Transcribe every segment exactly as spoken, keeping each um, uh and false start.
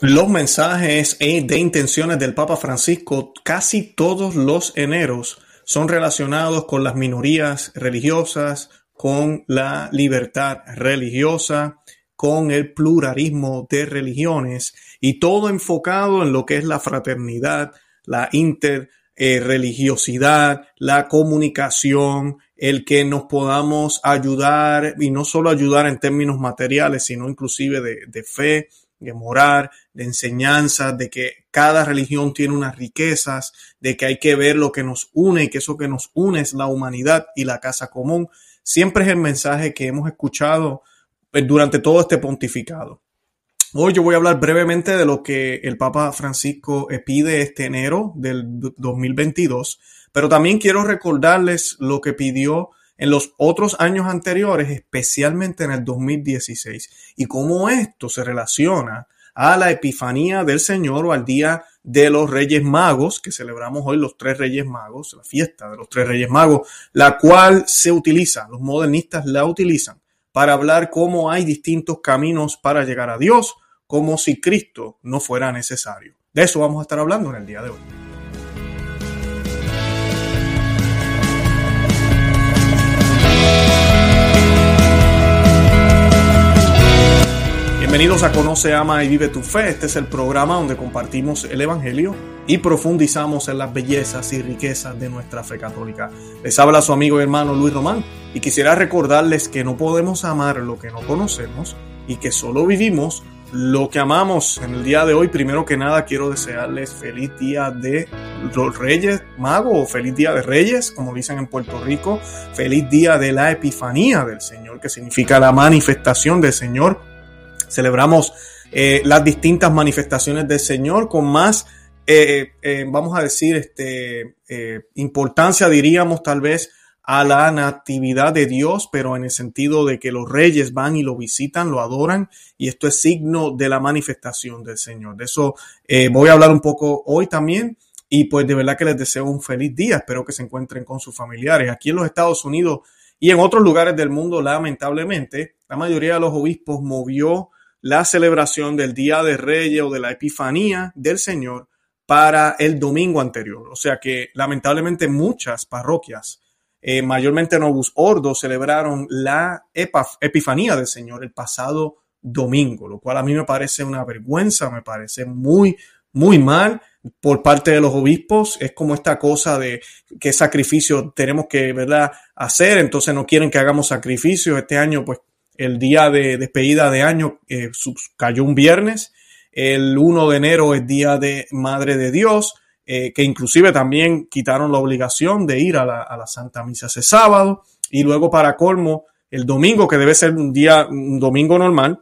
Los mensajes de intenciones del Papa Francisco casi todos los eneros son relacionados con las minorías religiosas, con la libertad religiosa, con el pluralismo de religiones y todo enfocado en lo que es la fraternidad, la interreligiosidad, eh, la comunicación, el que nos podamos ayudar y no solo ayudar en términos materiales, sino inclusive de, de fe, de moral, de enseñanza, de que cada religión tiene unas riquezas, de que hay que ver lo que nos une y que eso que nos une es la humanidad y la casa común. Siempre es el mensaje que hemos escuchado durante todo este pontificado. Hoy yo voy a hablar brevemente de lo que el Papa Francisco pide este enero del dos mil veintidós, pero también quiero recordarles lo que pidió en los otros años anteriores, especialmente en el dos mil dieciséis, y cómo esto se relaciona a la Epifanía del Señor o al Día de los Reyes Magos, que celebramos hoy los tres Reyes Magos, la fiesta de los tres Reyes Magos, la cual se utiliza, los modernistas la utilizan para hablar cómo hay distintos caminos para llegar a Dios, como si Cristo no fuera necesario. De eso vamos a estar hablando en el día de hoy. Bienvenidos a Conoce, Ama y Vive tu Fe. Este es el programa donde compartimos el Evangelio y profundizamos en las bellezas y riquezas de nuestra fe católica. Les habla su amigo y hermano Luis Román y quisiera recordarles que no podemos amar lo que no conocemos y que solo vivimos lo que amamos. En el día de hoy, primero que nada, quiero desearles feliz día de los Reyes Magos o feliz día de Reyes, como dicen en Puerto Rico. Feliz día de la Epifanía del Señor, que significa la manifestación del Señor. Celebramos eh, las distintas manifestaciones del Señor con más, eh, eh, vamos a decir, este eh, importancia, diríamos tal vez, a la natividad de Dios, pero en el sentido de que los reyes van y lo visitan, lo adoran, y esto es signo de la manifestación del Señor. De eso eh, voy a hablar un poco hoy también, y pues de verdad que les deseo un feliz día. Espero que se encuentren con sus familiares. Aquí en los Estados Unidos y en otros lugares del mundo, lamentablemente, la mayoría de los obispos movió la celebración del Día de Reyes o de la Epifanía del Señor para el domingo anterior. O sea que lamentablemente muchas parroquias, eh, mayormente Novus Ordo, celebraron la Epaf- Epifanía del Señor el pasado domingo, lo cual a mí me parece una vergüenza, me parece muy, muy mal por parte de los obispos. Es como esta cosa de qué sacrificio tenemos que, ¿verdad?, hacer, entonces no quieren que hagamos sacrificios. Este año, pues, el día de despedida de año eh, cayó un viernes. El primero de enero es día de Madre de Dios, eh, que inclusive también quitaron la obligación de ir a la, a la Santa Misa ese sábado. Y luego, para colmo, el domingo, que debe ser un día, un domingo normal.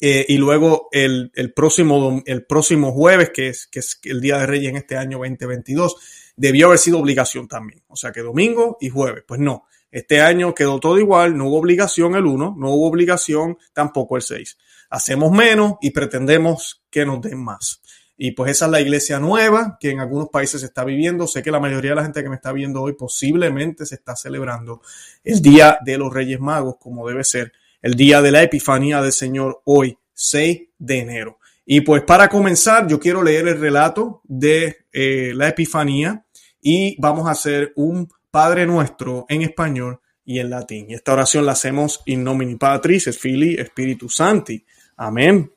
Eh, y luego el, el próximo, el próximo jueves, que es, que es el Día de Reyes en este año veinte veintidós, debió haber sido obligación también. O sea que domingo y jueves, pues no. Este año quedó todo igual, no hubo obligación el uno, no hubo obligación tampoco el seis. Hacemos menos y pretendemos que nos den más. Y pues esa es la iglesia nueva que en algunos países se está viviendo. Sé que la mayoría de la gente que me está viendo hoy posiblemente se está celebrando el Día de los Reyes Magos, como debe ser, el Día de la Epifanía del Señor, hoy, seis de enero. Y pues para comenzar, yo quiero leer el relato de eh, la Epifanía y vamos a hacer un Padre Nuestro en español y en latín. Y esta oración la hacemos in nomine Patris, et Filii, Espíritu Santi. Amén.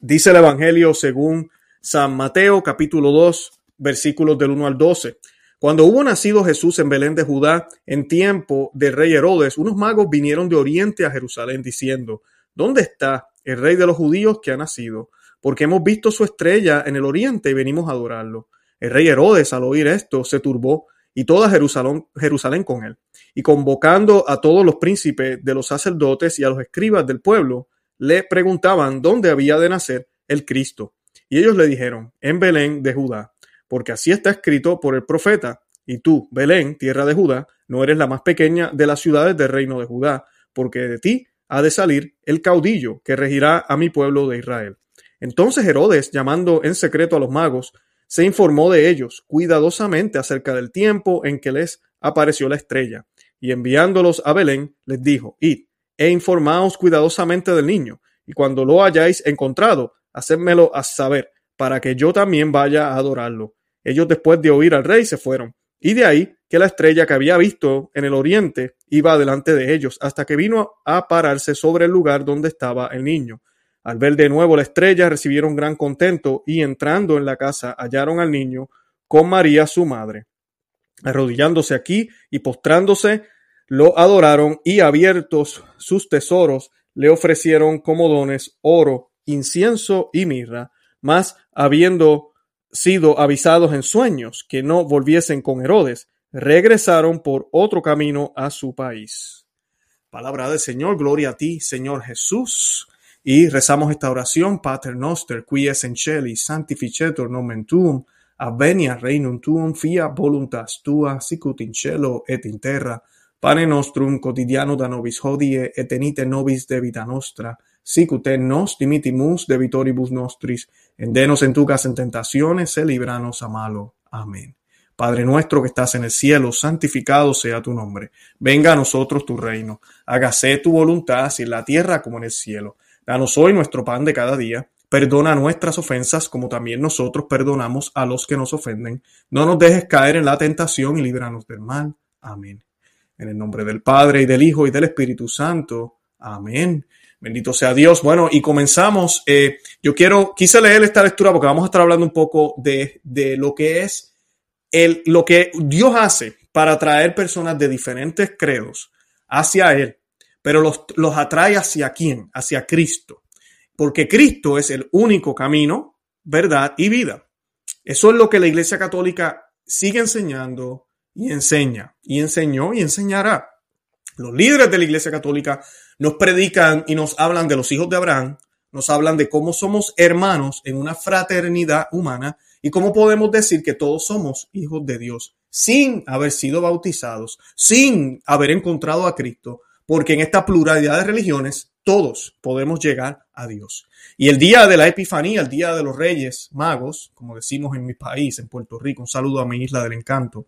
Dice el Evangelio según San Mateo, capítulo dos, versículos del uno al doce. Cuando hubo nacido Jesús en Belén de Judá, en tiempo del rey Herodes, unos magos vinieron de oriente a Jerusalén diciendo: ¿Dónde está el rey de los judíos que ha nacido? Porque hemos visto su estrella en el oriente y venimos a adorarlo. El rey Herodes, al oír esto, se turbó, y toda Jerusalén, Jerusalén con él. Y convocando a todos los príncipes de los sacerdotes y a los escribas del pueblo, le preguntaban dónde había de nacer el Cristo. Y ellos le dijeron: en Belén de Judá, porque así está escrito por el profeta: y tú, Belén, tierra de Judá, no eres la más pequeña de las ciudades del reino de Judá, porque de ti ha de salir el caudillo que regirá a mi pueblo de Israel. Entonces Herodes, llamando en secreto a los magos, se informó de ellos cuidadosamente acerca del tiempo en que les apareció la estrella, y enviándolos a Belén les dijo: id e informaos cuidadosamente del niño, y cuando lo hayáis encontrado, hacédmelo a saber, para que yo también vaya a adorarlo. Ellos, después de oír al rey, se fueron. Y de ahí que la estrella que había visto en el oriente iba delante de ellos, hasta que vino a pararse sobre el lugar donde estaba el niño. Al ver de nuevo la estrella, recibieron gran contento, y entrando en la casa hallaron al niño con María su madre. Arrodillándose aquí y postrándose, lo adoraron, y abiertos sus tesoros, le ofrecieron como dones oro, incienso y mirra. Mas, habiendo sido avisados en sueños que no volviesen con Herodes, regresaron por otro camino a su país. Palabra del Señor, gloria a ti, Señor Jesús. Y rezamos esta oración: Pater noster, qui es in celi, sanctificetur nomen tuum, adveniat regnum tuum, fiat voluntas tua, sicut in cielo et in terra. Pane nostrum quotidiano da nobis hodie, et tenite nobis debita nostra, sicut et nos dimittimus debitoribus nostris, endenos en tu casa en tentaciones, e libranos a malo. Amén. Padre nuestro que estás en el cielo, santificado sea tu nombre. Venga a nosotros tu reino. Hágase tu voluntad, así en la tierra como en el cielo. Danos hoy nuestro pan de cada día. Perdona nuestras ofensas, como también nosotros perdonamos a los que nos ofenden. No nos dejes caer en la tentación y líbranos del mal. Amén. En el nombre del Padre, y del Hijo, y del Espíritu Santo. Amén. Bendito sea Dios. Bueno, y comenzamos. Eh, yo quiero, quise leer esta lectura porque vamos a estar hablando un poco de, de lo que es el, lo que Dios hace para atraer personas de diferentes credos hacia Él, pero los, los atrae hacia quién, hacia Cristo, porque Cristo es el único camino, verdad y vida. Eso es lo que la Iglesia Católica sigue enseñando y enseña, y enseñó y enseñará. Los líderes de la Iglesia Católica nos predican y nos hablan de los hijos de Abraham, nos hablan de cómo somos hermanos en una fraternidad humana y cómo podemos decir que todos somos hijos de Dios sin haber sido bautizados, sin haber encontrado a Cristo, porque en esta pluralidad de religiones todos podemos llegar a Dios. Y el día de la Epifanía, el día de los Reyes Magos, como decimos en mi país, en Puerto Rico, un saludo a mi isla del encanto,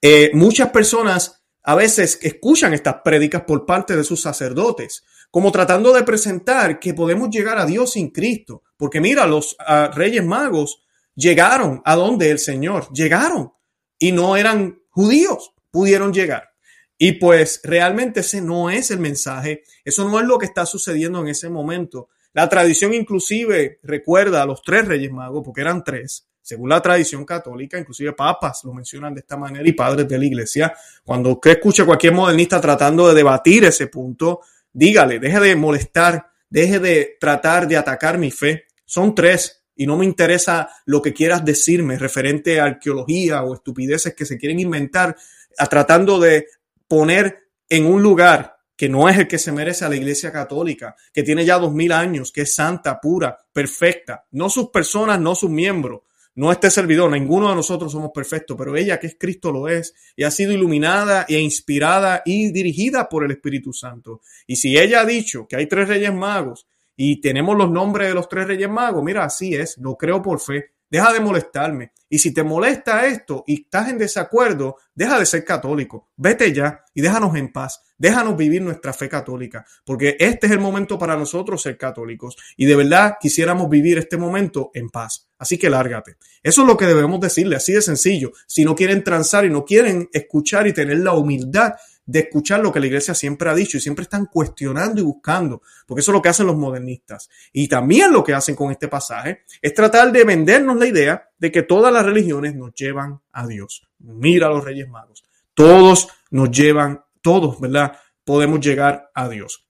eh, muchas personas a veces escuchan estas prédicas por parte de sus sacerdotes, como tratando de presentar que podemos llegar a Dios sin Cristo. Porque mira, los uh, Reyes Magos llegaron a donde el Señor, llegaron y no eran judíos, pudieron llegar. Y pues realmente ese no es el mensaje, eso no es lo que está sucediendo en ese momento. La tradición inclusive recuerda a los tres Reyes Magos, porque eran tres. Según la tradición católica, inclusive papas lo mencionan de esta manera y padres de la iglesia. Cuando usted escuche a cualquier modernista tratando de debatir ese punto, dígale, deje de molestar, deje de tratar de atacar mi fe. Son tres y no me interesa lo que quieras decirme referente a arqueología o estupideces que se quieren inventar a tratando de poner en un lugar que no es el que se merece a la Iglesia Católica, que tiene ya dos mil años, que es santa, pura, perfecta. No sus personas, no sus miembros. No este servidor, ninguno de nosotros somos perfectos, pero ella que es Cristo lo es y ha sido iluminada e inspirada y dirigida por el Espíritu Santo. Y si ella ha dicho que hay tres Reyes Magos y tenemos los nombres de los tres Reyes Magos, mira, así es, lo creo por fe. Deja de molestarme. Y si te molesta esto y estás en desacuerdo, deja de ser católico. Vete ya y déjanos en paz. Déjanos vivir nuestra fe católica, porque este es el momento para nosotros ser católicos. Y de verdad quisiéramos vivir este momento en paz. Así que lárgate. Eso es lo que debemos decirle, así de sencillo. Si no quieren transar y no quieren escuchar y tener la humildad de escuchar lo que la iglesia siempre ha dicho y siempre están cuestionando y buscando, porque eso es lo que hacen los modernistas. Y también lo que hacen con este pasaje es tratar de vendernos la idea de que todas las religiones nos llevan a Dios. Mira a los Reyes Magos. Todos nos llevan, todos, ¿verdad? Podemos llegar a Dios.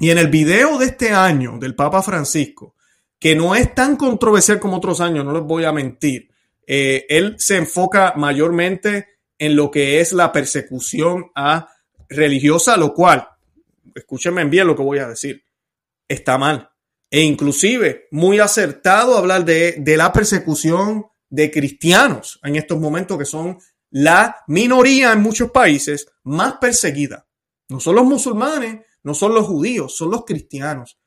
Y en el video de este año del Papa Francisco, que no es tan controversial como otros años, no les voy a mentir, eh, él se enfoca mayormente en lo que es la persecución a religiosa, lo cual, escúchenme bien lo que voy a decir, está mal. E inclusive muy acertado hablar de, de la persecución de cristianos en estos momentos, que son la minoría en muchos países más perseguida. No son los musulmanes, no son los judíos, son los cristianos.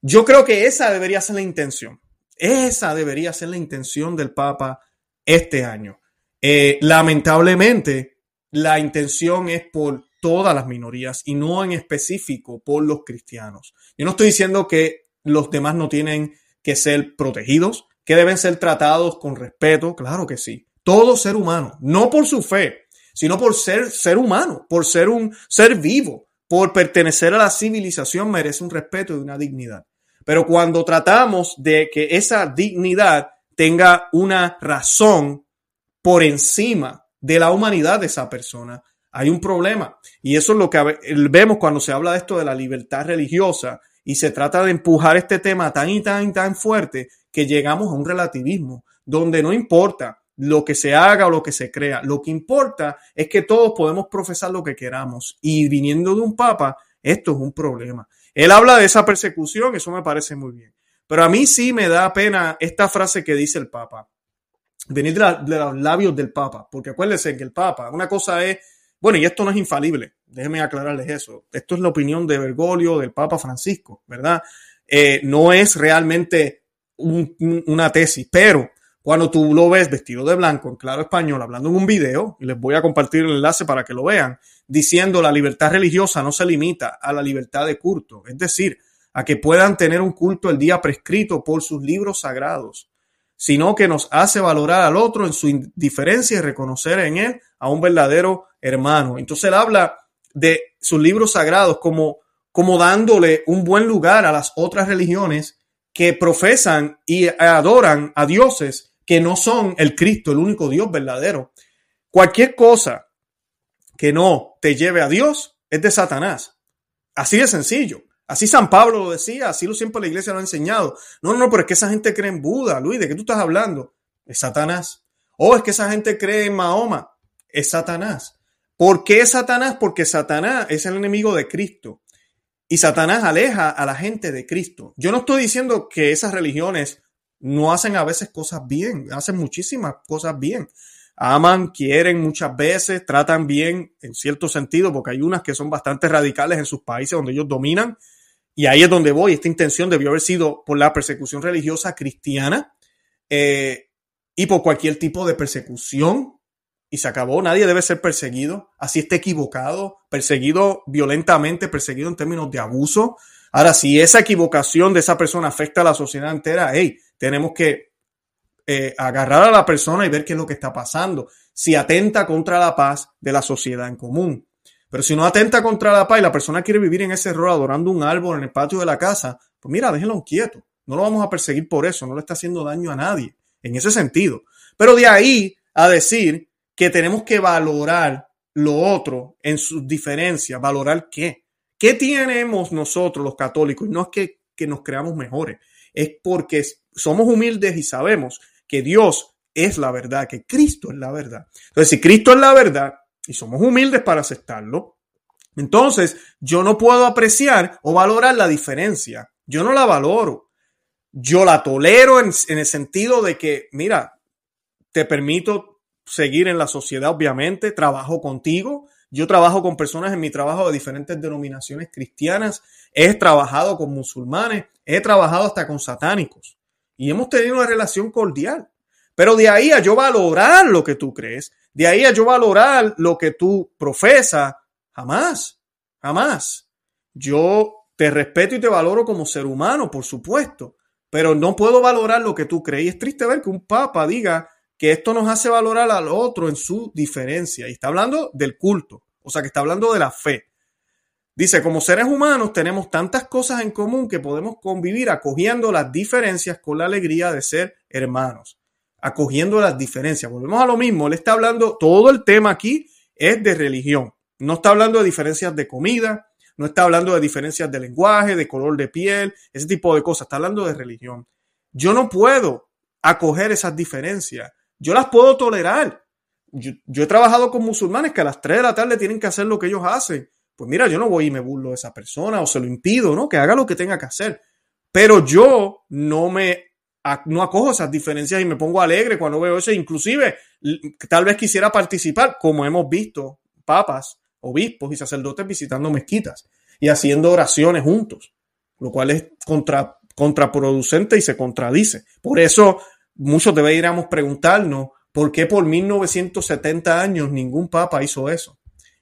Yo creo que esa debería ser la intención. Esa debería ser la intención del Papa este año. Eh, lamentablemente, la intención es por todas las minorías y no en específico por los cristianos. Yo no estoy diciendo que los demás no tienen que ser protegidos, que deben ser tratados con respeto. Claro que sí. Todo ser humano, no por su fe, sino por ser ser humano, por ser un ser vivo, por pertenecer a la civilización, merece un respeto y una dignidad. Pero cuando tratamos de que esa dignidad tenga una razón por encima de la humanidad de esa persona, hay un problema. Y eso es lo que vemos cuando se habla de esto de la libertad religiosa y se trata de empujar este tema tan y tan y tan fuerte que llegamos a un relativismo donde no importa lo que se haga o lo que se crea. Lo que importa es que todos podemos profesar lo que queramos. Y viniendo de un papa, esto es un problema. Él habla de esa persecución, eso me parece muy bien. Pero a mí sí me da pena esta frase que dice el papa. Venir de, la, de los labios del papa. Porque acuérdense que el papa, una cosa es, bueno, y esto no es infalible. Déjenme aclararles eso. Esto es la opinión de Bergoglio, del Papa Francisco, ¿verdad? Eh, no es realmente un, un, una tesis, pero cuando tú lo ves vestido de blanco, en claro español, hablando en un video, y les voy a compartir el enlace para que lo vean, diciendo la libertad religiosa no se limita a la libertad de culto, es decir, a que puedan tener un culto el día prescrito por sus libros sagrados, sino que nos hace valorar al otro en su indiferencia y reconocer en él a un verdadero hermano. Entonces él habla de sus libros sagrados como, como dándole un buen lugar a las otras religiones que profesan y adoran a dioses que no son el Cristo, el único Dios verdadero. Cualquier cosa que no te lleve a Dios es de Satanás. Así de sencillo. Así San Pablo lo decía, así lo siempre la iglesia lo ha enseñado. No, no, pero es que esa gente cree en Buda, Luis, ¿de qué tú estás hablando? Es Satanás. O oh, es que esa gente cree en Mahoma. Es Satanás. ¿Por qué es Satanás? Porque Satanás es el enemigo de Cristo. Y Satanás aleja a la gente de Cristo. Yo no estoy diciendo que esas religiones no hacen a veces cosas bien, hacen muchísimas cosas bien. Aman, quieren muchas veces, tratan bien en cierto sentido, porque hay unas que son bastante radicales en sus países donde ellos dominan. Y ahí es donde voy. Esta intención debió haber sido por la persecución religiosa cristiana eh, y por cualquier tipo de persecución. Y se acabó. Nadie debe ser perseguido. Así está equivocado, perseguido violentamente, perseguido en términos de abuso. Ahora, si esa equivocación de esa persona afecta a la sociedad entera, hey, tenemos que eh, agarrar a la persona y ver qué es lo que está pasando. Si atenta contra la paz de la sociedad en común. Pero si no atenta contra la paz y la persona quiere vivir en ese error adorando un árbol en el patio de la casa, pues mira, déjenlo quieto. No lo vamos a perseguir por eso. No le está haciendo daño a nadie en ese sentido. Pero de ahí a decir que tenemos que valorar lo otro en sus diferencias. ¿Valorar qué? ¿Qué tenemos nosotros los católicos? No es que, que nos creamos mejores. Es porque somos humildes y sabemos que Dios es la verdad, que Cristo es la verdad. Entonces, si Cristo es la verdad y somos humildes para aceptarlo, entonces yo no puedo apreciar o valorar la diferencia. Yo no la valoro. Yo la tolero en, en el sentido de que, mira, te permito seguir en la sociedad, obviamente, trabajo contigo. Yo trabajo con personas en mi trabajo de diferentes denominaciones cristianas. He trabajado con musulmanes. He trabajado hasta con satánicos. Y hemos tenido una relación cordial. Pero de ahí a yo valorar lo que tú crees, de ahí a yo valorar lo que tú profesas, jamás, jamás. Yo te respeto y te valoro como ser humano, por supuesto, pero no puedo valorar lo que tú crees. Y es triste ver que un papa diga que esto nos hace valorar al otro en su diferencia. Y está hablando del culto, o sea que está hablando de la fe. Dice, como seres humanos tenemos tantas cosas en común que podemos convivir acogiendo las diferencias con la alegría de ser hermanos. Acogiendo las diferencias. Volvemos a lo mismo. Él está hablando, todo el tema aquí es de religión. No está hablando de diferencias de comida, no está hablando de diferencias de lenguaje, de color de piel, ese tipo de cosas. Está hablando de religión. Yo no puedo acoger esas diferencias. Yo las puedo tolerar. Yo, yo he trabajado con musulmanes que a las tres de la tarde tienen que hacer lo que ellos hacen. Pues mira, yo no voy y me burlo de esa persona o se lo impido, ¿no? Que haga lo que tenga que hacer. Pero yo no me no acojo esas diferencias y me pongo alegre cuando veo eso. Inclusive, tal vez quisiera participar, como hemos visto, papas, obispos y sacerdotes visitando mezquitas y haciendo oraciones juntos, lo cual es contra, contraproducente y se contradice. Por eso, muchos deberíamos preguntarnos por qué por mil novecientos setenta años ningún papa hizo eso.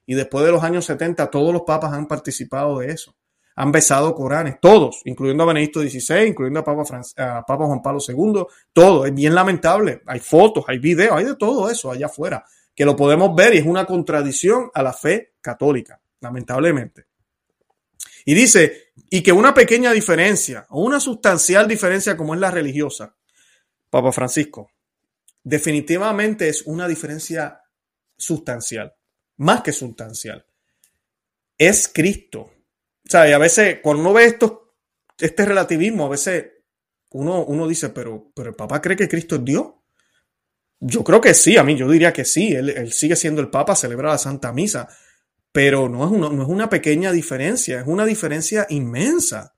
Y después de los años setenta, todos los papas han participado de eso. han besado Coranes, todos, incluyendo a Benedicto dieciséis, incluyendo a Papa, Franz, a Papa Juan Pablo segundo, todo, es bien lamentable, hay fotos, hay videos, hay de todo eso allá afuera, que lo podemos ver y es una contradicción a la fe católica, lamentablemente. Y dice, y que una pequeña diferencia, o una sustancial diferencia como es la religiosa, Papa Francisco, definitivamente es una diferencia sustancial, más que sustancial. Es Cristo. O sea, y a veces cuando uno ve esto, este relativismo, a veces uno, uno dice, pero, pero el Papa cree que Cristo es Dios. Yo creo que sí, a mí yo diría que sí, él, él sigue siendo el Papa, celebra la Santa Misa, pero no es, una, no es una pequeña diferencia, es una diferencia inmensa.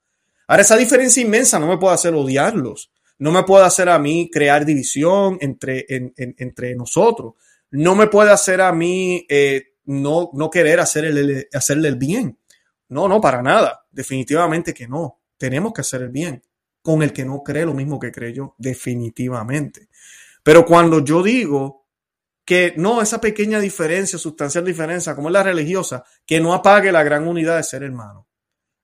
Ahora, esa diferencia inmensa no me puede hacer odiarlos, no me puede hacer a mí crear división entre, en, en, entre nosotros, no me puede hacer a mí eh, no, no querer hacer el, hacerle el bien. No, no, para nada, definitivamente que no, tenemos que hacer el bien con el que no cree lo mismo que creo yo, definitivamente. Pero cuando yo digo que no, esa pequeña diferencia, sustancial diferencia, como es la religiosa, que no apague la gran unidad de ser hermano.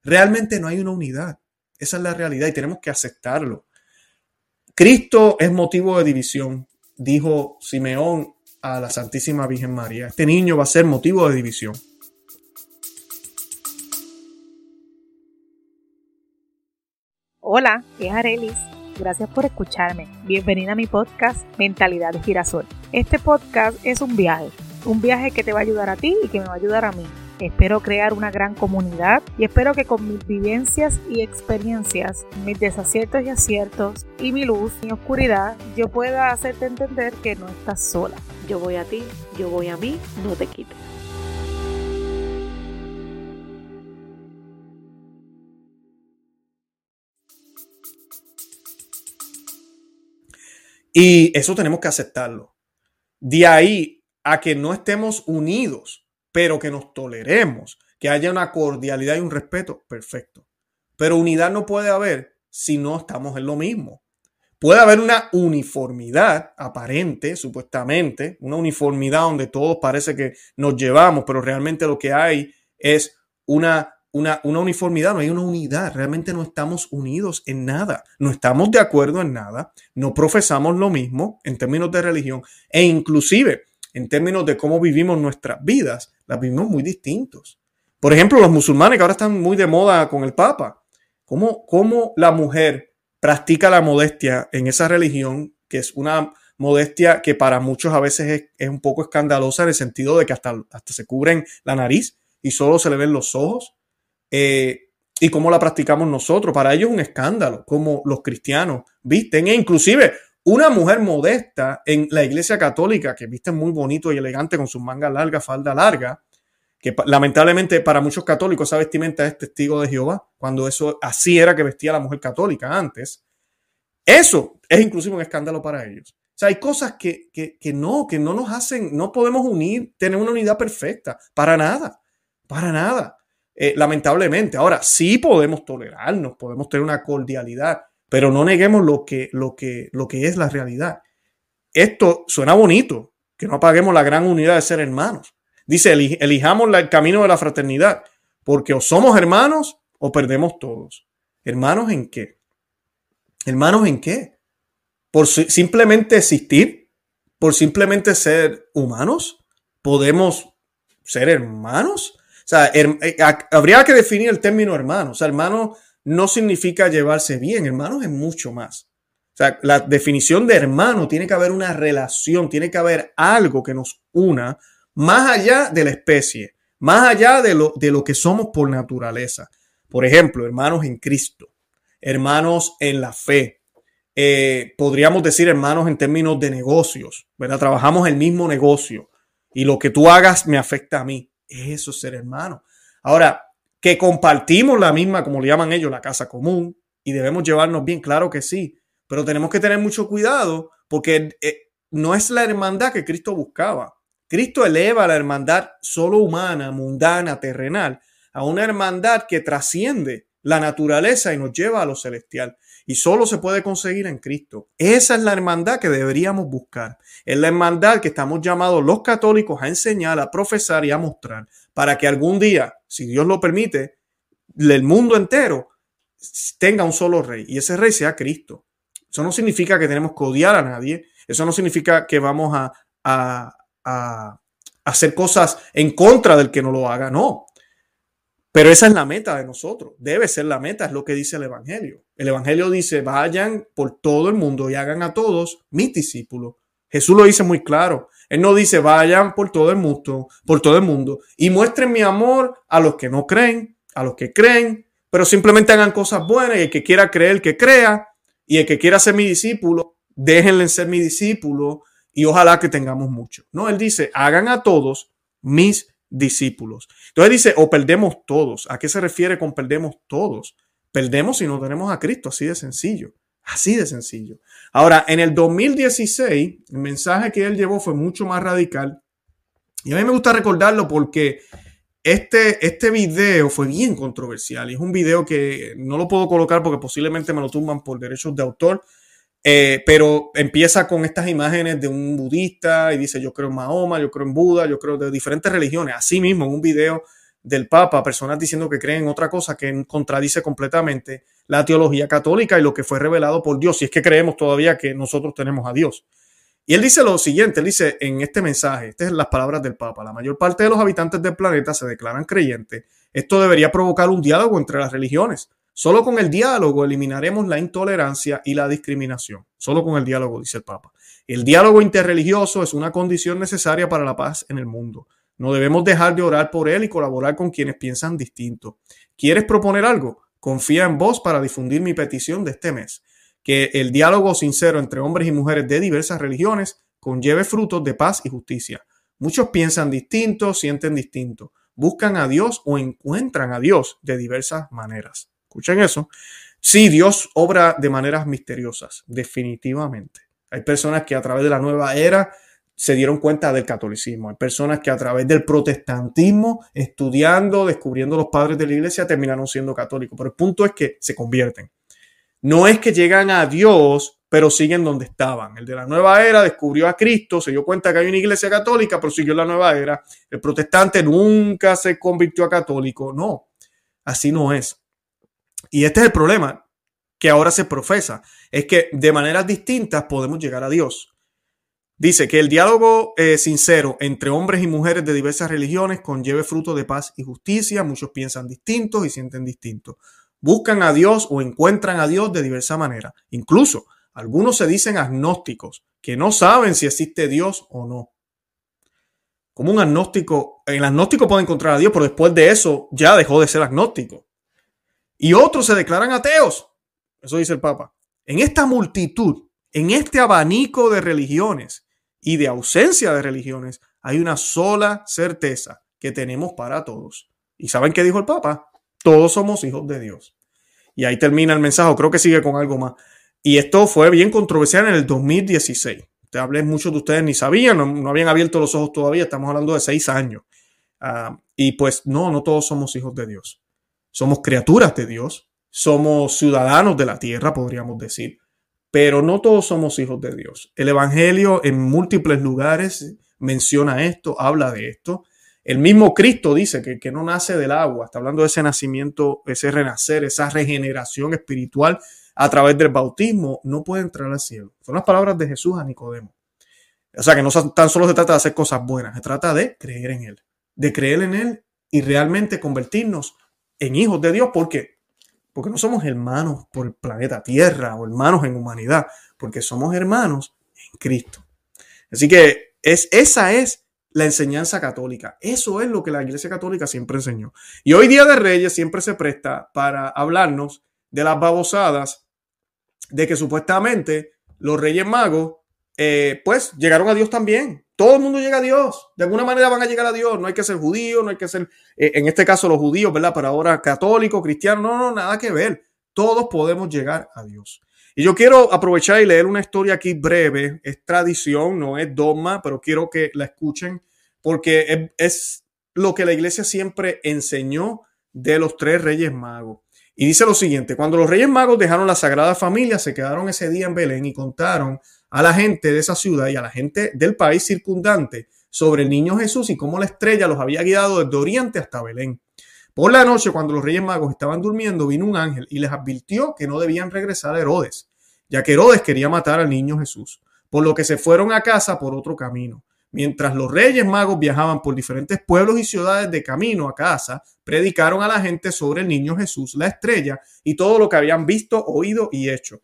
Realmente no hay una unidad. Esa es la realidad y tenemos que aceptarlo. Cristo es motivo de división, dijo Simeón a la Santísima Virgen María. Este niño va a ser motivo de división. Hola, es Arelis. Gracias por escucharme. Bienvenida a mi podcast Mentalidad de Girasol. Este podcast es un viaje, un viaje que te va a ayudar a ti y que me va a ayudar a mí. Espero crear una gran comunidad y espero que con mis vivencias y experiencias, mis desaciertos y aciertos y mi luz, mi oscuridad, yo pueda hacerte entender que no estás sola. Yo voy a ti, yo voy a mí, no te quites. Y eso tenemos que aceptarlo. De ahí a que no estemos unidos, pero que nos toleremos, que haya una cordialidad y un respeto, perfecto. Pero unidad no puede haber si no estamos en lo mismo. Puede haber una uniformidad aparente, supuestamente, una uniformidad donde todos parece que nos llevamos, pero realmente lo que hay es una Una, una uniformidad, no hay una unidad, realmente no estamos unidos en nada, no estamos de acuerdo en nada, no profesamos lo mismo en términos de religión e inclusive en términos de cómo vivimos nuestras vidas, las vivimos muy distintos. Por ejemplo, los musulmanes que ahora están muy de moda con el Papa, ¿cómo, cómo la mujer practica la modestia en esa religión que es una modestia que para muchos a veces es, es un poco escandalosa en el sentido de que hasta, hasta se cubren la nariz y solo se le ven los ojos? Eh, y cómo la practicamos nosotros. Para ellos es un escándalo, como los cristianos visten. E inclusive una mujer modesta en la Iglesia Católica, que visten muy bonito y elegante con sus mangas largas, falda larga, que lamentablemente para muchos católicos esa vestimenta es testigo de Jehová, cuando eso así era que vestía la mujer católica antes. Eso es inclusive un escándalo para ellos. O sea, hay cosas que, que, que no, que no nos hacen, no podemos unir, tener una unidad perfecta. Para nada, para nada. Eh, lamentablemente, ahora sí podemos tolerarnos, podemos tener una cordialidad, pero no neguemos lo que, lo que, lo que es la realidad. Esto suena bonito, que no apaguemos la gran unidad de ser hermanos. Dice, elij- elijamos la, el camino de la fraternidad, porque o somos hermanos o perdemos todos. ¿Hermanos en qué? ¿Hermanos en qué? ¿Por si- simplemente existir? ¿Por simplemente ser humanos? ¿Podemos ser hermanos? O sea, her- habría que definir el término hermano. O sea, hermano no significa llevarse bien. Hermano es mucho más. O sea, la definición de hermano tiene que haber una relación, tiene que haber algo que nos una más allá de la especie, más allá de lo, de lo que somos por naturaleza. Por ejemplo, hermanos en Cristo, hermanos en la fe. Eh, podríamos decir hermanos en términos de negocios, ¿verdad? Trabajamos el mismo negocio y lo que tú hagas me afecta a mí. Eso es ser hermano. Ahora, que compartimos la misma, como le llaman ellos, la casa común, y debemos llevarnos bien, claro que sí, pero tenemos que tener mucho cuidado porque no es la hermandad que Cristo buscaba. Cristo eleva la hermandad solo humana, mundana, terrenal, a una hermandad que trasciende la naturaleza y nos lleva a lo celestial. Y solo se puede conseguir en Cristo. Esa es la hermandad que deberíamos buscar. Es la hermandad que estamos llamados los católicos a enseñar, a profesar y a mostrar para que algún día, si Dios lo permite, del mundo entero tenga un solo rey y ese rey sea Cristo. Eso no significa que tenemos que odiar a nadie. Eso no significa que vamos a, a, a hacer cosas en contra del que no lo haga. No. Pero esa es la meta de nosotros. Debe ser la meta, es lo que dice el Evangelio. El Evangelio dice, vayan por todo el mundo y hagan a todos mis discípulos. Jesús lo dice muy claro. Él no dice, vayan por todo el mundo, por todo el mundo y muestren mi amor a los que no creen, a los que creen, pero simplemente hagan cosas buenas y el que quiera creer, que crea, y el que quiera ser mi discípulo, déjenle ser mi discípulo y ojalá que tengamos mucho. No, él dice, hagan a todos mis discípulos. Entonces dice, o perdemos todos. ¿A qué se refiere con perdemos todos? Perdemos si no tenemos a Cristo, así de sencillo, así de sencillo. Ahora, en el dos mil dieciséis, el mensaje que él llevó fue mucho más radical y a mí me gusta recordarlo porque este, este video fue bien controversial y es un video que no lo puedo colocar porque posiblemente me lo tumban por derechos de autor. Eh, pero empieza con estas imágenes de un budista y dice yo creo en Mahoma, yo creo en Buda, yo creo de diferentes religiones. Así mismo en un video del Papa, personas diciendo que creen en otra cosa que contradice completamente la teología católica y lo que fue revelado por Dios. Si es que creemos todavía que nosotros tenemos a Dios. Y él dice lo siguiente, él dice en este mensaje, estas son las palabras del Papa, la mayor parte de los habitantes del planeta se declaran creyentes. Esto debería provocar un diálogo entre las religiones. Solo con el diálogo eliminaremos la intolerancia y la discriminación. Solo con el diálogo, dice el Papa. El diálogo interreligioso es una condición necesaria para la paz en el mundo. No debemos dejar de orar por él y colaborar con quienes piensan distinto. ¿Quieres proponer algo? Confía en vos para difundir mi petición de este mes. Que el diálogo sincero entre hombres y mujeres de diversas religiones conlleve frutos de paz y justicia. Muchos piensan distinto, sienten distinto, buscan a Dios o encuentran a Dios de diversas maneras. Escuchen eso. Sí, Dios obra de maneras misteriosas, definitivamente. Hay personas que a través de la nueva era se dieron cuenta del catolicismo. Hay personas que a través del protestantismo, estudiando, descubriendo los padres de la iglesia, terminaron siendo católicos. Pero el punto es que se convierten. No es que llegan a Dios, pero siguen donde estaban. El de la nueva era descubrió a Cristo, se dio cuenta que hay una iglesia católica, pero siguió la nueva era. El protestante nunca se convirtió a católico. No, así no es. Y este es el problema que ahora se profesa, es que de maneras distintas podemos llegar a Dios. Dice que el diálogo eh, sincero entre hombres y mujeres de diversas religiones conlleve fruto de paz y justicia. Muchos piensan distintos y sienten distintos. Buscan a Dios o encuentran a Dios de diversa manera. Incluso algunos se dicen agnósticos, que no saben si existe Dios o no. Como un agnóstico, el agnóstico puede encontrar a Dios, pero después de eso ya dejó de ser agnóstico. Y otros se declaran ateos. Eso dice el Papa. En esta multitud, en este abanico de religiones y de ausencia de religiones, hay una sola certeza que tenemos para todos. ¿Y saben qué dijo el Papa? Todos somos hijos de Dios. Y ahí termina el mensaje. Creo que sigue con algo más. Y esto fue bien controversial en el dos mil dieciséis. Te hablé, muchos de ustedes ni sabían, no, no habían abierto los ojos todavía. Estamos hablando de seis años. Uh, y pues no, no todos somos hijos de Dios. Somos criaturas de Dios, somos ciudadanos de la tierra, podríamos decir, pero no todos somos hijos de Dios. El Evangelio en múltiples lugares menciona esto, habla de esto. El mismo Cristo dice que, que no nace del agua, está hablando de ese nacimiento, ese renacer, esa regeneración espiritual a través del bautismo, no puede entrar al cielo. Son las palabras de Jesús a Nicodemo. O sea que no tan solo se trata de hacer cosas buenas, se trata de creer en Él, de creer en Él y realmente convertirnos en hijos de Dios. ¿Por qué? Porque no somos hermanos por el planeta Tierra o hermanos en humanidad, porque somos hermanos en Cristo. Así que es, esa es la enseñanza católica. Eso es lo que la Iglesia Católica siempre enseñó. Y hoy Día de Reyes siempre se presta para hablarnos de las babosadas de que supuestamente los Reyes Magos eh, pues llegaron a Dios también. Todo el mundo llega a Dios. De alguna manera van a llegar a Dios. No hay que ser judío, no hay que ser, eh, en este caso los judíos, ¿verdad? Pero ahora católicos, cristianos, no, no, nada que ver. Todos podemos llegar a Dios. Y yo quiero aprovechar y leer una historia aquí breve. Es tradición, no es dogma, pero quiero que la escuchen porque es, es lo que la iglesia siempre enseñó de los tres reyes magos. Y dice lo siguiente, cuando los reyes magos dejaron la Sagrada Familia, se quedaron ese día en Belén y contaron a la gente de esa ciudad y a la gente del país circundante sobre el niño Jesús y cómo la estrella los había guiado desde Oriente hasta Belén. Por la noche, cuando los reyes magos estaban durmiendo, vino un ángel y les advirtió que no debían regresar a Herodes, ya que Herodes quería matar al niño Jesús, por lo que se fueron a casa por otro camino. Mientras los reyes magos viajaban por diferentes pueblos y ciudades de camino a casa, predicaron a la gente sobre el niño Jesús, la estrella y todo lo que habían visto, oído y hecho.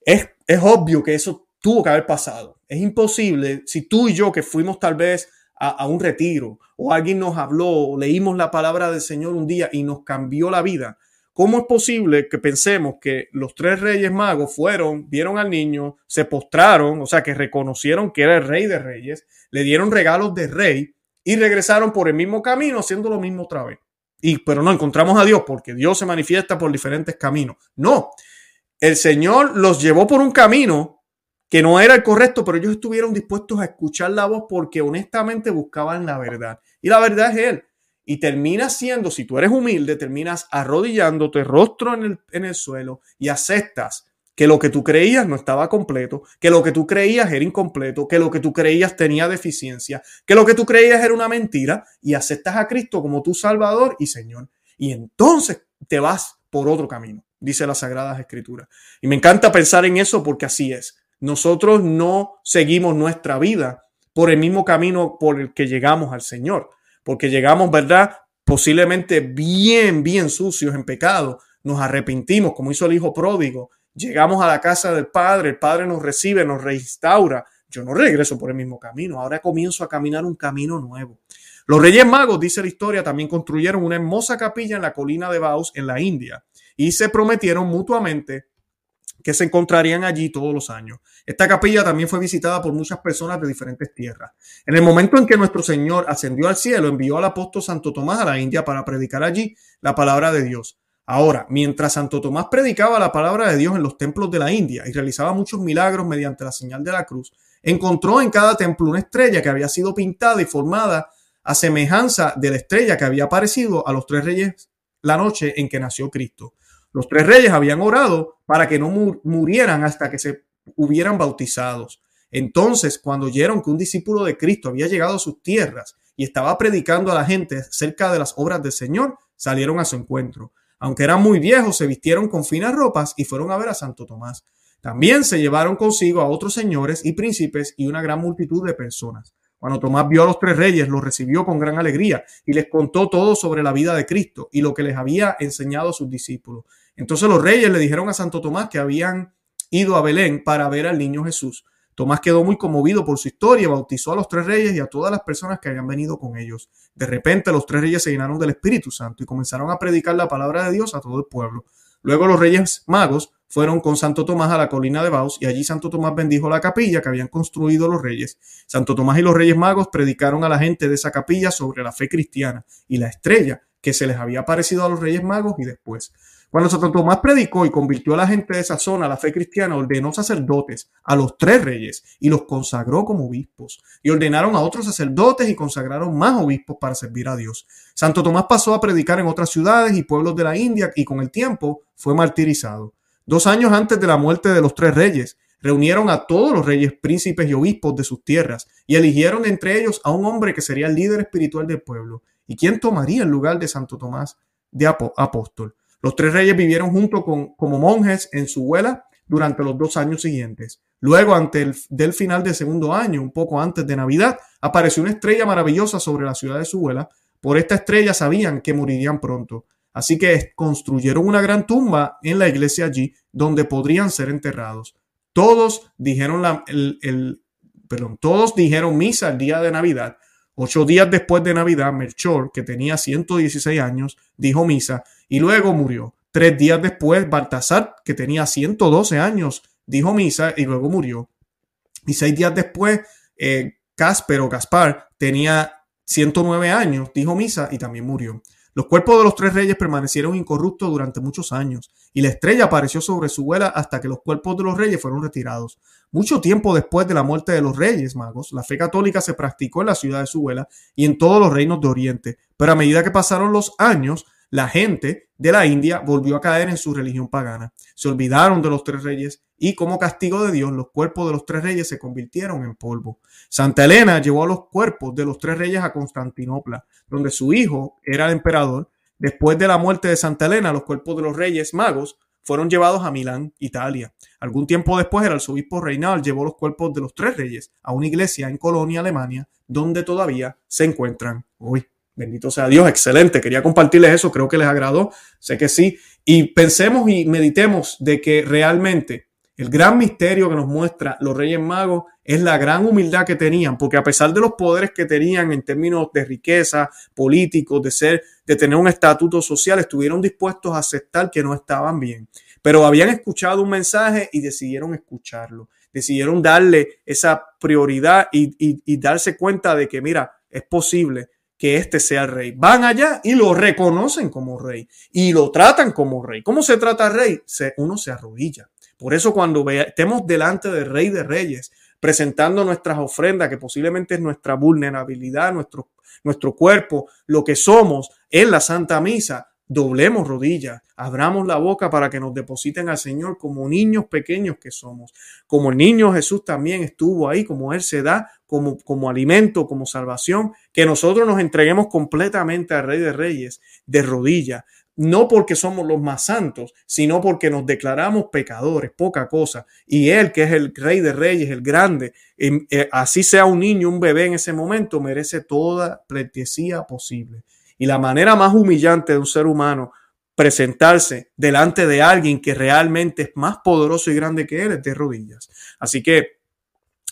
Es, es obvio que eso tuvo que haber pasado. Es imposible, si tú y yo que fuimos tal vez a, a un retiro o alguien nos habló o leímos la palabra del Señor un día y nos cambió la vida. ¿Cómo es posible que pensemos que los tres reyes magos fueron, vieron al niño, se postraron, o sea, que reconocieron que era el rey de reyes, le dieron regalos de rey y regresaron por el mismo camino haciendo lo mismo otra vez? Y, pero no, encontramos a Dios porque Dios se manifiesta por diferentes caminos. No, el Señor los llevó por un camino que no era el correcto, pero ellos estuvieron dispuestos a escuchar la voz porque honestamente buscaban la verdad. Y la verdad es Él. Y terminas siendo, si tú eres humilde, terminas arrodillándote, rostro en el, en el suelo y aceptas que lo que tú creías no estaba completo, que lo que tú creías era incompleto, que lo que tú creías tenía deficiencia, que lo que tú creías era una mentira y aceptas a Cristo como tu Salvador y Señor. Y entonces te vas por otro camino, dice las Sagradas Escrituras. Y me encanta pensar en eso porque así es. Nosotros no seguimos nuestra vida por el mismo camino por el que llegamos al Señor. Porque llegamos, ¿verdad? Posiblemente bien, bien sucios en pecado. Nos arrepentimos, como hizo el hijo pródigo. Llegamos a la casa del padre, el padre nos recibe, nos reinstaura. Yo no regreso por el mismo camino. Ahora comienzo a caminar un camino nuevo. Los reyes magos, dice la historia, también construyeron una hermosa capilla en la colina de Baus, en la India. Y se prometieron mutuamente que se encontrarían allí todos los años. Esta capilla también fue visitada por muchas personas de diferentes tierras. En el momento en que nuestro Señor ascendió al cielo, envió al apóstol Santo Tomás a la India para predicar allí la palabra de Dios. Ahora, mientras Santo Tomás predicaba la palabra de Dios en los templos de la India y realizaba muchos milagros mediante la señal de la cruz, encontró en cada templo una estrella que había sido pintada y formada a semejanza de la estrella que había aparecido a los tres reyes la noche en que nació Cristo. Los tres reyes habían orado para que no murieran hasta que se hubieran bautizados. Entonces, cuando oyeron que un discípulo de Cristo había llegado a sus tierras y estaba predicando a la gente acerca de las obras del Señor, salieron a su encuentro. Aunque eran muy viejos, se vistieron con finas ropas y fueron a ver a Santo Tomás. También se llevaron consigo a otros señores y príncipes y una gran multitud de personas. Cuando Tomás vio a los tres reyes, los recibió con gran alegría y les contó todo sobre la vida de Cristo y lo que les había enseñado a sus discípulos. Entonces los reyes le dijeron a Santo Tomás que habían ido a Belén para ver al niño Jesús. Tomás quedó muy conmovido por su historia y bautizó a los tres reyes y a todas las personas que habían venido con ellos. De repente los tres reyes se llenaron del Espíritu Santo y comenzaron a predicar la palabra de Dios a todo el pueblo. Luego los reyes magos fueron con Santo Tomás a la colina de Baus y allí Santo Tomás bendijo la capilla que habían construido los reyes. Santo Tomás y los reyes magos predicaron a la gente de esa capilla sobre la fe cristiana y la estrella que se les había aparecido a los reyes magos y después. Cuando Santo Tomás predicó y convirtió a la gente de esa zona a la fe cristiana, ordenó sacerdotes a los tres reyes y los consagró como obispos. Y ordenaron a otros sacerdotes y consagraron más obispos para servir a Dios. Santo Tomás pasó a predicar en otras ciudades y pueblos de la India y con el tiempo fue martirizado. Dos años antes de la muerte de los tres reyes, reunieron a todos los reyes, príncipes y obispos de sus tierras y eligieron entre ellos a un hombre que sería el líder espiritual del pueblo. ¿Y quién tomaría el lugar de Santo Tomás de apóstol? Los tres reyes vivieron juntos como monjes en su huela durante los dos años siguientes. Luego, antes del final del segundo año, un poco antes de Navidad, apareció una estrella maravillosa sobre la ciudad de su huela. Por esta estrella sabían que morirían pronto. Así que construyeron una gran tumba en la iglesia allí donde podrían ser enterrados. Todos dijeron, la, el, el, perdón, todos dijeron misa el día de Navidad. Ocho días después de Navidad, Melchor, que tenía ciento dieciséis años, dijo misa y luego murió. Tres días después, Baltasar, que tenía ciento doce años, dijo misa y luego murió. Y seis días después, eh, Gaspar o Gaspar tenía ciento nueve años, dijo misa y también murió. Los cuerpos de los tres reyes permanecieron incorruptos durante muchos años y la estrella apareció sobre su vela hasta que los cuerpos de los reyes fueron retirados. Mucho tiempo después de la muerte de los reyes magos, la fe católica se practicó en la ciudad de su vela y en todos los reinos de Oriente, pero a medida que pasaron los años, la gente de la India volvió a caer en su religión pagana. Se olvidaron de los tres reyes y como castigo de Dios, los cuerpos de los tres reyes se convirtieron en polvo. Santa Elena llevó a los cuerpos de los tres reyes a Constantinopla, donde su hijo era el emperador. Después de la muerte de Santa Elena, los cuerpos de los reyes magos fueron llevados a Milán, Italia. Algún tiempo después, el arzobispo Reinald llevó los cuerpos de los tres reyes a una iglesia en Colonia, Alemania, donde todavía se encuentran hoy. Bendito sea Dios, excelente. Quería compartirles eso, creo que les agradó, sé que sí. Y pensemos y meditemos de que realmente el gran misterio que nos muestra los Reyes Magos es la gran humildad que tenían, porque a pesar de los poderes que tenían en términos de riqueza, políticos, de ser, de tener un estatuto social, estuvieron dispuestos a aceptar que no estaban bien, pero habían escuchado un mensaje y decidieron escucharlo, decidieron darle esa prioridad y, y, y darse cuenta de que, mira, es posible que este sea el rey. Van allá y lo reconocen como rey y lo tratan como rey. ¿Cómo se trata el rey? Se, uno se arrodilla. Por eso cuando ve, estemos delante del Rey de Reyes, presentando nuestras ofrendas, que posiblemente es nuestra vulnerabilidad, nuestro, nuestro cuerpo, lo que somos en la Santa Misa, doblemos rodillas, abramos la boca para que nos depositen al Señor como niños pequeños que somos, como el niño Jesús también estuvo ahí, como Él se da, como, como alimento, como salvación, que nosotros nos entreguemos completamente al Rey de Reyes de rodillas, no porque somos los más santos, sino porque nos declaramos pecadores, poca cosa. Y Él, que es el Rey de Reyes, el grande, eh, eh, así sea un niño, un bebé en ese momento, merece toda pleitesía posible. Y la manera más humillante de un ser humano presentarse delante de alguien que realmente es más poderoso y grande que él es de rodillas. Así que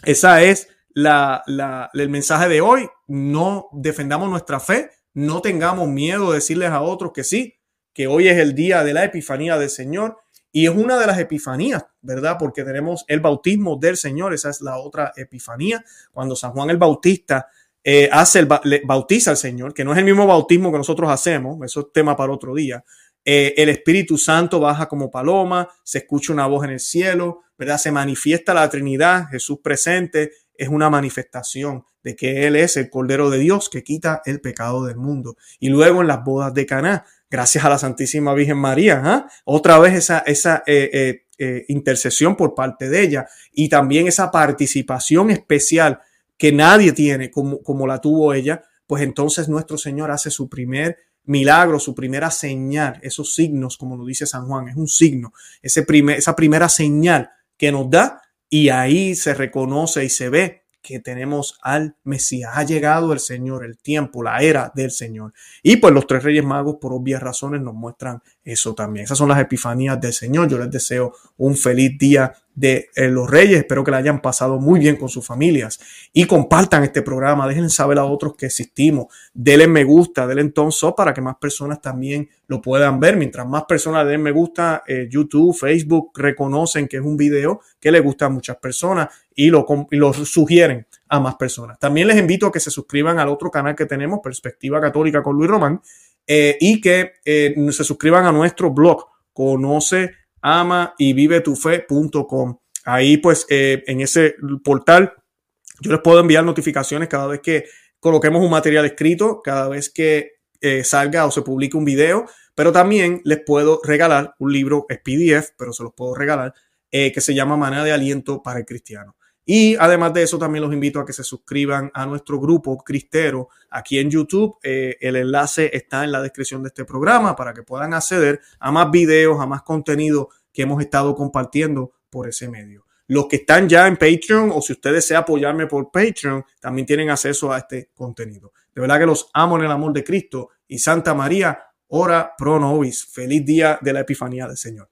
esa es la, la, el mensaje de hoy. No defendamos nuestra fe, no tengamos miedo de decirles a otros que sí, que hoy es el día de la Epifanía del Señor y es una de las epifanías, ¿verdad? Porque tenemos el bautismo del Señor, esa es la otra epifanía, cuando San Juan el Bautista eh, hace el ba- le bautiza al Señor, que no es el mismo bautismo que nosotros hacemos, eso es tema para otro día. Eh, el Espíritu Santo baja como paloma, se escucha una voz en el cielo, ¿verdad? Se manifiesta la Trinidad, Jesús presente, es una manifestación de que Él es el Cordero de Dios que quita el pecado del mundo. Y luego en las bodas de Caná, gracias a la Santísima Virgen María, ¿eh? Otra vez esa, esa eh, eh, eh, intercesión por parte de ella y también esa participación especial que nadie tiene como, como la tuvo ella, pues entonces nuestro Señor hace su primer milagro, su primera señal, esos signos, como lo dice San Juan, es un signo, ese primer, esa primera señal que nos da y ahí se reconoce y se ve que tenemos al Mesías. Ha llegado el Señor, el tiempo, la era del Señor. Y pues los tres Reyes Magos, por obvias razones, nos muestran eso también. Esas son las epifanías del Señor. Yo les deseo un feliz día de eh, los Reyes. Espero que la hayan pasado muy bien con sus familias y compartan este programa. Dejen saber a otros que existimos. Denle me gusta, denle thumbs up para que más personas también lo puedan ver. Mientras más personas den me gusta, eh, YouTube, Facebook reconocen que es un video que le gusta a muchas personas y lo, y lo sugieren a más personas. También les invito a que se suscriban al otro canal que tenemos, Perspectiva Católica con Luis Román, eh, y que eh, se suscriban a nuestro blog, Conoce, Ama y Vive tu Fe punto com. Ahí pues eh, en ese portal yo les puedo enviar notificaciones cada vez que coloquemos un material escrito, cada vez que eh, salga o se publique un video, pero también les puedo regalar un libro, es P D F, pero se los puedo regalar, eh, que se llama Maná de Aliento para el Cristiano. Y además de eso también los invito a que se suscriban a nuestro grupo cristero aquí en YouTube. Eh, el enlace está en la descripción de este programa para que puedan acceder a más videos, a más contenido que hemos estado compartiendo por ese medio. Los que están ya en Patreon o si usted desea apoyarme por Patreon también tienen acceso a este contenido. De verdad que los amo en el amor de Cristo y Santa María, ora pro nobis. Feliz día de la Epifanía del Señor.